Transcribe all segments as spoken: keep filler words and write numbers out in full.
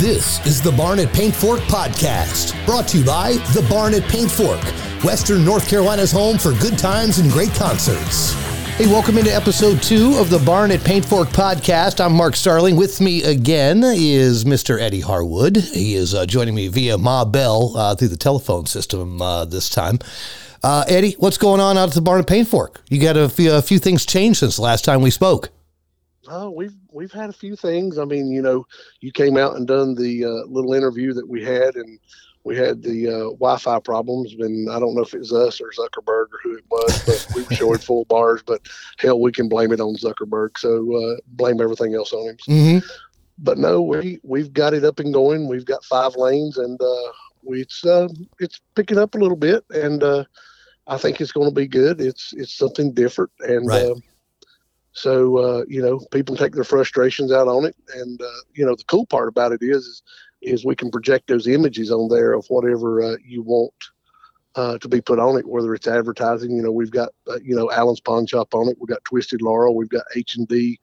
This is the Barn at Paintfork Podcast, brought to you by the Barn at Paintfork, Western North Carolina's home for good times and great concerts. Hey, welcome into episode two of the Barn at Paintfork Podcast. I'm Mark Starling. With me again is Mister Eddie Harwood. He is uh, joining me via Ma Bell uh, through the telephone system uh, this time. Uh, Eddie, what's going on out at the Barn at Paintfork? You got a few, a few things changed since the last time we spoke. Oh, we've we've had a few things. I mean, you know, you came out and done the uh, little interview that we had, and we had the uh, Wi-Fi problems. And I don't know if it was us or Zuckerberg or who it was, but we were showing full bars. But hell, we can blame it on Zuckerberg. So uh, blame everything else on him. Mm-hmm. But no, we we've got it up and going. We've got five lanes, and uh, we it's uh, it's picking up a little bit, and uh, I think it's going to be good. It's it's something different, and. Right. Uh, So, uh, you know, people take their frustrations out on it. And, uh, you know, the cool part about it is, is, is we can project those images on there of whatever uh, you want uh, to be put on it, whether it's advertising. You know, we've got, uh, you know, Allen's Pawn Shop on it. We've got Twisted Laurel. We've got H and D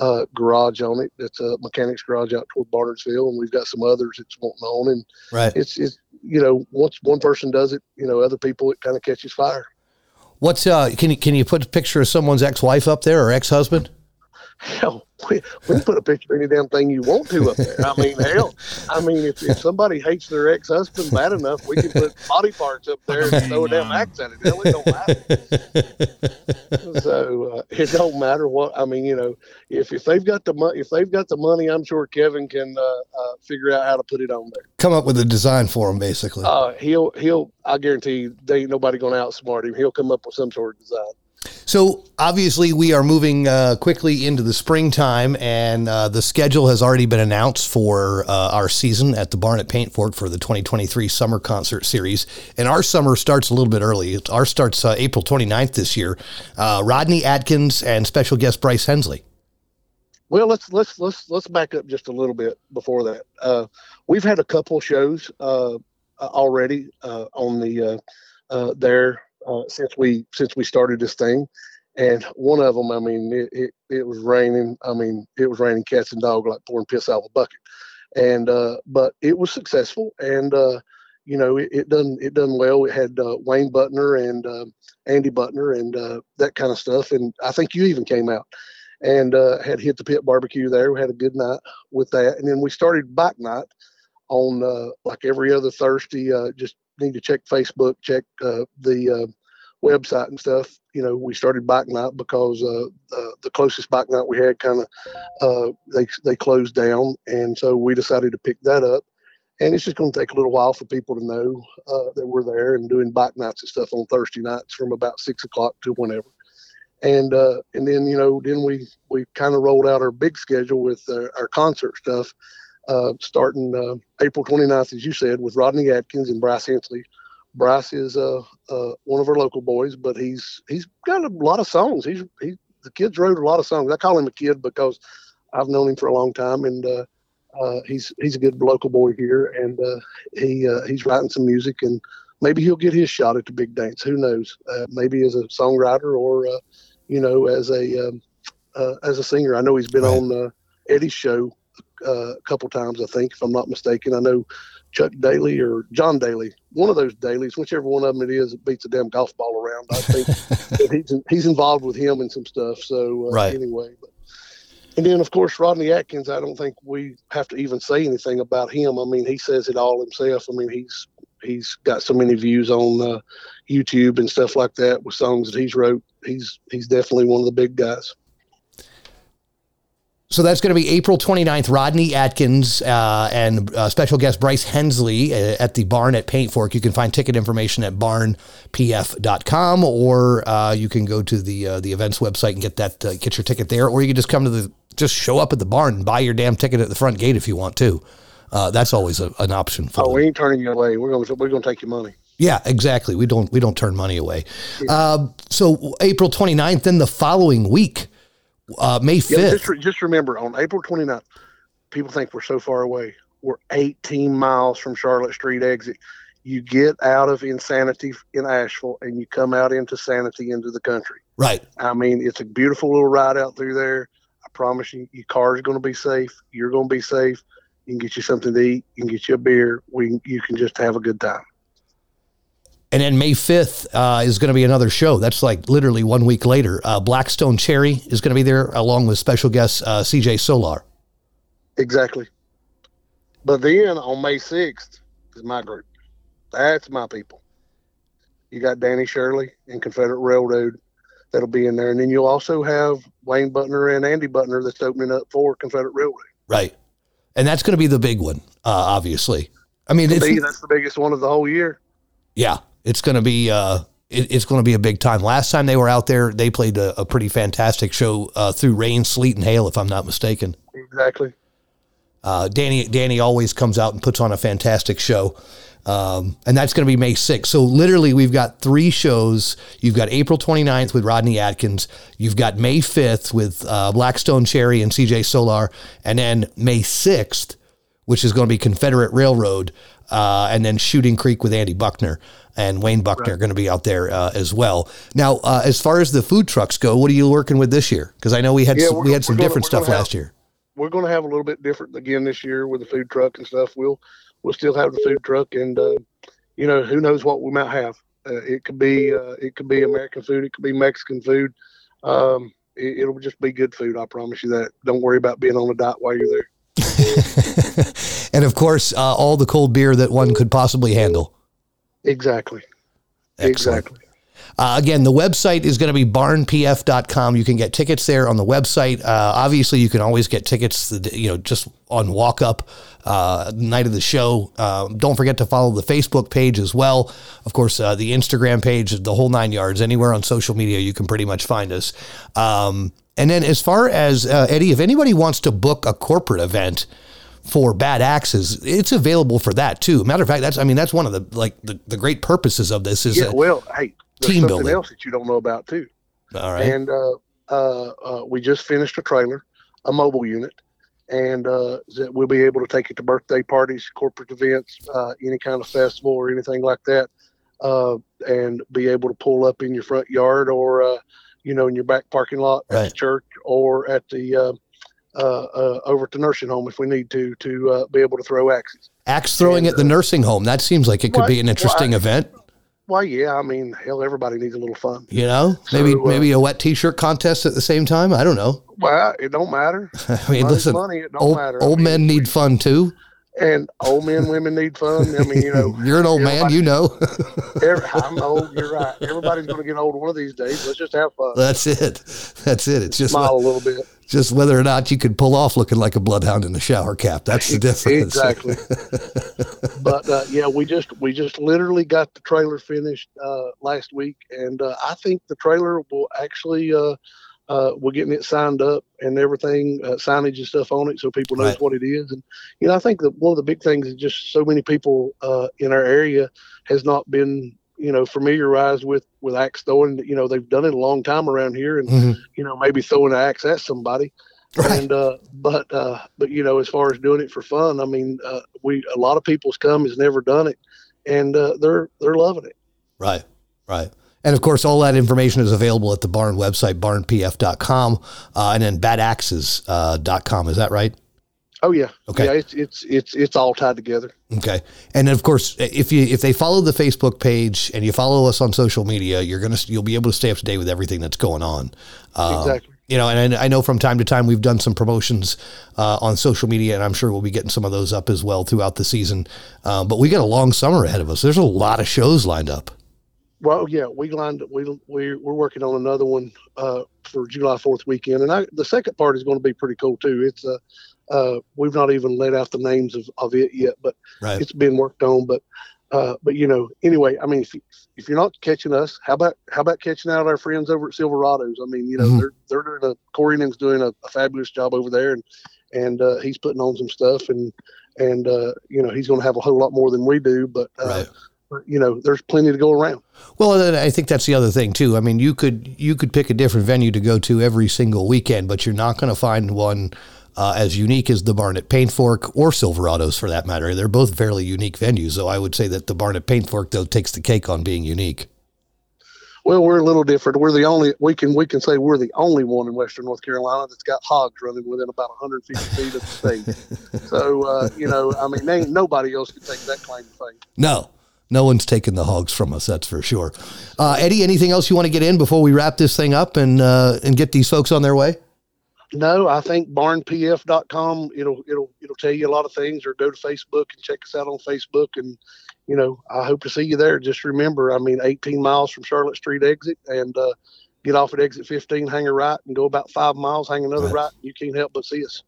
uh, Garage on it. That's a mechanic's garage out toward Barnardsville. And we've got some others that's wanting on. And right. it's, it's, you know, once one person does it, you know, other people, it kind of catches fire. What's uh? Can you can you put a picture of someone's ex-wife up there or ex-husband? Hell, we, we can put a picture of any damn thing you want to up there. I mean, hell, I mean, if, if somebody hates their ex-husband bad enough, we can put body parts up there and throw a damn axe at it. Hell, it don't matter. So uh, it don't matter what. I mean, you know, if if they've got the money, if they've got the money, I'm sure Kevin can uh, uh, figure out how to put it on there. Come up with a design for him, basically. Uh, he'll he'll. I guarantee you, there ain't nobody gonna outsmart him. He'll come up with some sort of design. So obviously we are moving uh, quickly into the springtime, and uh, the schedule has already been announced for uh, our season at the Barn at Paintfork for the twenty twenty-three Summer Concert Series. And our summer starts a little bit early. Our starts uh, April twenty-ninth this year. Uh, Rodney Atkins and special guest Bryce Hensley. Well, let's let's let's let's back up just a little bit before that. Uh, we've had a couple shows uh, already uh, on the uh, uh, there. Uh, since we since we started this thing, and one of them, I mean, it, it, it was raining. I mean, it was raining cats and dog like pouring piss out of a bucket, and uh, but it was successful, and uh, you know, it, it done it done well. It had uh, Wayne Butner and uh, Andy Butner and uh, that kind of stuff, and I think you even came out and uh, had hit the pit barbecue there. We had a good night with that, and then we started bike night on uh, like every other Thursday. Uh, just need to check Facebook, check uh, the uh, website and stuff. You know, we started bike night because uh, uh, the closest bike night we had kind of uh, they they closed down, and so we decided to pick that up. And it's just going to take a little while for people to know uh, that we're there and doing bike nights and stuff on Thursday nights from about six o'clock to whenever. And uh, and then you know then we we kind of rolled out our big schedule with uh, our concert stuff. Uh, starting uh, April twenty-ninth, as you said, with Rodney Atkins and Bryce Hensley. Bryce is uh, uh, one of our local boys, but he's he's got a lot of songs. He's he the kids wrote a lot of songs. I call him a kid because I've known him for a long time, and uh, uh, he's he's a good local boy here, and uh, he uh, he's writing some music, and maybe he'll get his shot at the big dance. Who knows? Uh, maybe as a songwriter or uh, you know as a um, uh, as a singer. I know he's been on uh, Eddie's show. Uh, a couple times, I think, if I'm not mistaken. I know Chuck Daly or John Daly, one of those Dailies, whichever one of them it is, it beats a damn golf ball around. I think that he's he's involved with him and some stuff. So uh, right. anyway, but, and then of course Rodney Atkins. I don't think we have to even say anything about him. I mean, he says it all himself. I mean, he's he's got so many views on uh, YouTube and stuff like that with songs that he's wrote. He's he's definitely one of the big guys. So that's going to be April twenty-ninth, Rodney Atkins uh, and uh, special guest Bryce Hensley at the Barn at Paintfork. You can find ticket information at barn p f dot com, or uh, you can go to the uh, the events website and get that uh, get your ticket there, or you can just come to the just show up at the barn and buy your damn ticket at the front gate if you want to. Uh, that's always a, an option for. Oh, them. We ain't turning you away. We're gonna we're gonna take your money. Yeah, exactly. We don't we don't turn money away. Yeah. Uh, so April twenty-ninth, then the following week. Uh, May fifth. Yeah, just, re- just remember, on April twenty-ninth, people think we're so far away. We're eighteen miles from Charlotte Street exit. You get out of Insanity in Asheville, and you come out into Sanity into the country. Right. I mean, it's a beautiful little ride out through there. I promise you, your car is going to be safe. You're going to be safe. You can get you something to eat. You can get you a beer. We can, you can just have a good time. And then May fifth uh, is going to be another show. That's like literally one week later. Uh, Black Stone Cherry is going to be there along with special guest uh, C J Solar. Exactly. But then on May sixth is my group. That's my people. You got Danny Shirley and Confederate Railroad that'll be in there. And then you'll also have Wayne Butner and Andy Butner that's opening up for Confederate Railroad. Right. And that's going to be the big one, uh, obviously. I mean, it's, that's the biggest one of the whole year. Yeah. It's going to be uh, it, it's going to be a big time. Last time they were out there, they played a, a pretty fantastic show uh, through rain, sleet, and hail, if I'm not mistaken. Exactly. Uh, Danny Danny always comes out and puts on a fantastic show, um, and that's going to be May sixth. So literally, we've got three shows. You've got April twenty-ninth with Rodney Atkins. You've got May fifth with uh, Black Stone Cherry and C J Solar, and then May sixth, which is going to be Confederate Railroad, uh, and then Shooting Creek with Andy Butner. And Wayne Butner are going to be out there uh, as well. Now, uh, as far as the food trucks go, what are you working with this year? Because I know we had yeah, some, we had some gonna, different stuff have, last year. We're going to have a little bit different again this year with the food truck and stuff. We'll we'll still have the food truck, and uh, you know, who knows what we might have. Uh, it could be uh, it could be American food, it could be Mexican food. Um, it, it'll just be good food. I promise you that. Don't worry about being on a diet while you're there. And of course, uh, all the cold beer that one could possibly handle. Exactly. Excellent. Exactly. Uh, again, the website is going to be barn p f dot com. You can get tickets there on the website. Uh, obviously, you can always get tickets, you know, just on walk up uh, night of the show. Uh, don't forget to follow the Facebook page as well. Of course, uh, the Instagram page, the whole nine yards. Anywhere on social media, you can pretty much find us. Um, and then as far as uh, Eddie, if anybody wants to book a corporate event for Bad Axes, it's available for that too. Matter of fact, that's I mean that's one of the like the, the great purposes of this is yeah. Well, hey, there's something building. Else that you don't know about too. All right, and uh, uh, uh, we just finished a trailer, a mobile unit, and uh, that we'll be able to take it to birthday parties, corporate events, uh, any kind of festival or anything like that, uh, and be able to pull up in your front yard or uh, you know in your back parking lot right. At the church or at the. Uh, Uh, uh, over to nursing home if we need to, to uh, be able to throw axes. Axe throwing and, at the uh, nursing home. That seems like it could well, be an interesting well, I, event. Well, yeah. I mean, hell, everybody needs a little fun. You know, so, maybe uh, maybe a wet t-shirt contest at the same time. I don't know. Well, it don't matter. I mean, Money's listen, money, it don't old, matter. old I mean, men need fun too. And old men, women need fun. I mean, you know. You're an old man, you know. every, I'm old, you're right. Everybody's going to get old one of these days. Let's just have fun. That's it. That's it. It's just smile what, a little bit. Just whether or not you could pull off looking like a bloodhound in the shower cap. That's the difference. Exactly. But uh, yeah, we just we just literally got the trailer finished uh, last week, and uh, I think the trailer will actually uh, uh, we're getting it signed up and everything, uh, signage and stuff on it, so people know right. what it is. And you know, I think that one of the big things is just so many people uh, in our area has not been. You know, familiarized with, with axe throwing. You know, they've done it a long time around here, and mm-hmm. you know, maybe throwing an axe at somebody. Right. And uh, but uh, but you know, as far as doing it for fun, I mean, uh, we a lot of people's come has never done it, and uh, they're they're loving it. Right, right. And of course, all that information is available at the barn website, barn p f dot com, uh, and then bad axes dot com. Uh, is that right? Oh yeah. Okay. Yeah, it's, it's, it's, it's all tied together. Okay. And of course, if you, if they follow the Facebook page and you follow us on social media, you're going to, you'll be able to stay up to date with everything that's going on. Um, exactly. You know, and I, I know from time to time we've done some promotions uh, on social media, and I'm sure we'll be getting some of those up as well throughout the season. Uh, but we got a long summer ahead of us. There's a lot of shows lined up. Well, yeah, we lined up. We, we, we're working on another one uh, for July fourth weekend. And I, the second part is going to be pretty cool too. It's a, uh, Uh, we've not even let out the names of, of it yet, but right. It's been worked on. But, uh, but you know, anyway, I mean, if, if you're not catching us, how about how about catching out our friends over at Silverado's? I mean, you know, mm-hmm. they're they're doing a Corey Ning's doing a, a fabulous job over there, and and uh, he's putting on some stuff, and and uh, you know, he's going to have a whole lot more than we do, but. Uh, right. You know, there's plenty to go around. Well, and I think that's the other thing too. I mean, you could you could pick a different venue to go to every single weekend, but you're not going to find one uh, as unique as the Barn at Paintfork or Silverado's, for that matter. They're both fairly unique venues, though I would say that the Barn at Paintfork though takes the cake on being unique. Well, we're a little different. We're the only, we can we can say we're the only one in Western North Carolina that's got hogs running within about one hundred fifty feet of the state. So, uh, you know, I mean, ain't nobody else can take that claim to fame. No, no one's taking the hogs from us, that's for sure. Uh, Eddie, anything else you want to get in before we wrap this thing up and uh, and get these folks on their way? No, I think barn p f dot com, it'll, it'll, it'll tell you a lot of things, or go to Facebook and check us out on Facebook. And, you know, I hope to see you there. Just remember, I mean, eighteen miles from Charlotte Street exit, and uh, get off at exit fifteen, hang a right, and go about five miles, hang another right. right. You can't help but see us.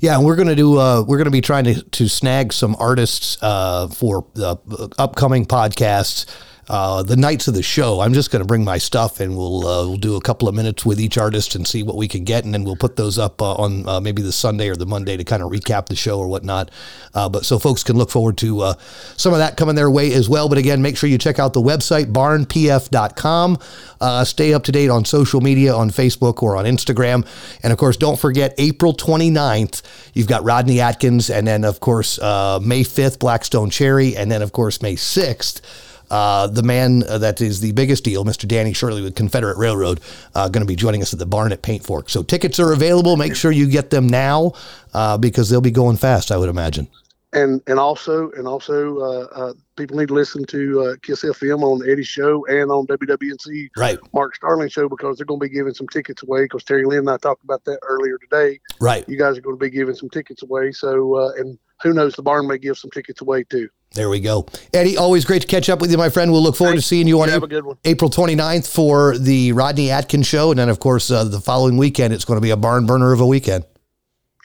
Yeah, and we're going to do. Uh, we're going to be trying to, to snag some artists uh, for the upcoming podcasts. Uh, the nights of the show, I'm just going to bring my stuff, and we'll uh, we'll do a couple of minutes with each artist and see what we can get, and then we'll put those up uh, on uh, maybe the Sunday or the Monday to kind of recap the show or whatnot. Uh, but so folks can look forward to uh, some of that coming their way as well. But again, make sure you check out the website, barn p f dot com. Uh, stay up to date on social media, on Facebook or on Instagram. And of course, don't forget April twenty-ninth, you've got Rodney Atkins, and then of course uh, May fifth, Black Stone Cherry, and then of course May sixth. Uh, the man that is the biggest deal, Mister Danny Shirley with Confederate Railroad, uh, going to be joining us at the Barn at Paintfork. So tickets are available. Make sure you get them now uh, because they'll be going fast, I would imagine. And and also and also uh, uh, people need to listen to uh, Kiss F M on Eddie's show and on W W N C, right. Mark Starling show, because they're going to be giving some tickets away, because Terry Lynn and I talked about that earlier today. Right. You guys are going to be giving some tickets away. So uh, and who knows, the barn may give some tickets away, too. There we go. Eddie, always great to catch up with you, my friend. We'll look forward Thanks. to seeing you on Have a good one. April twenty-ninth for the Rodney Atkins show. And then, of course, uh, the following weekend, it's going to be a barn burner of a weekend.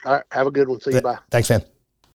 All right. Have a good one. See you. Bye. Thanks, man.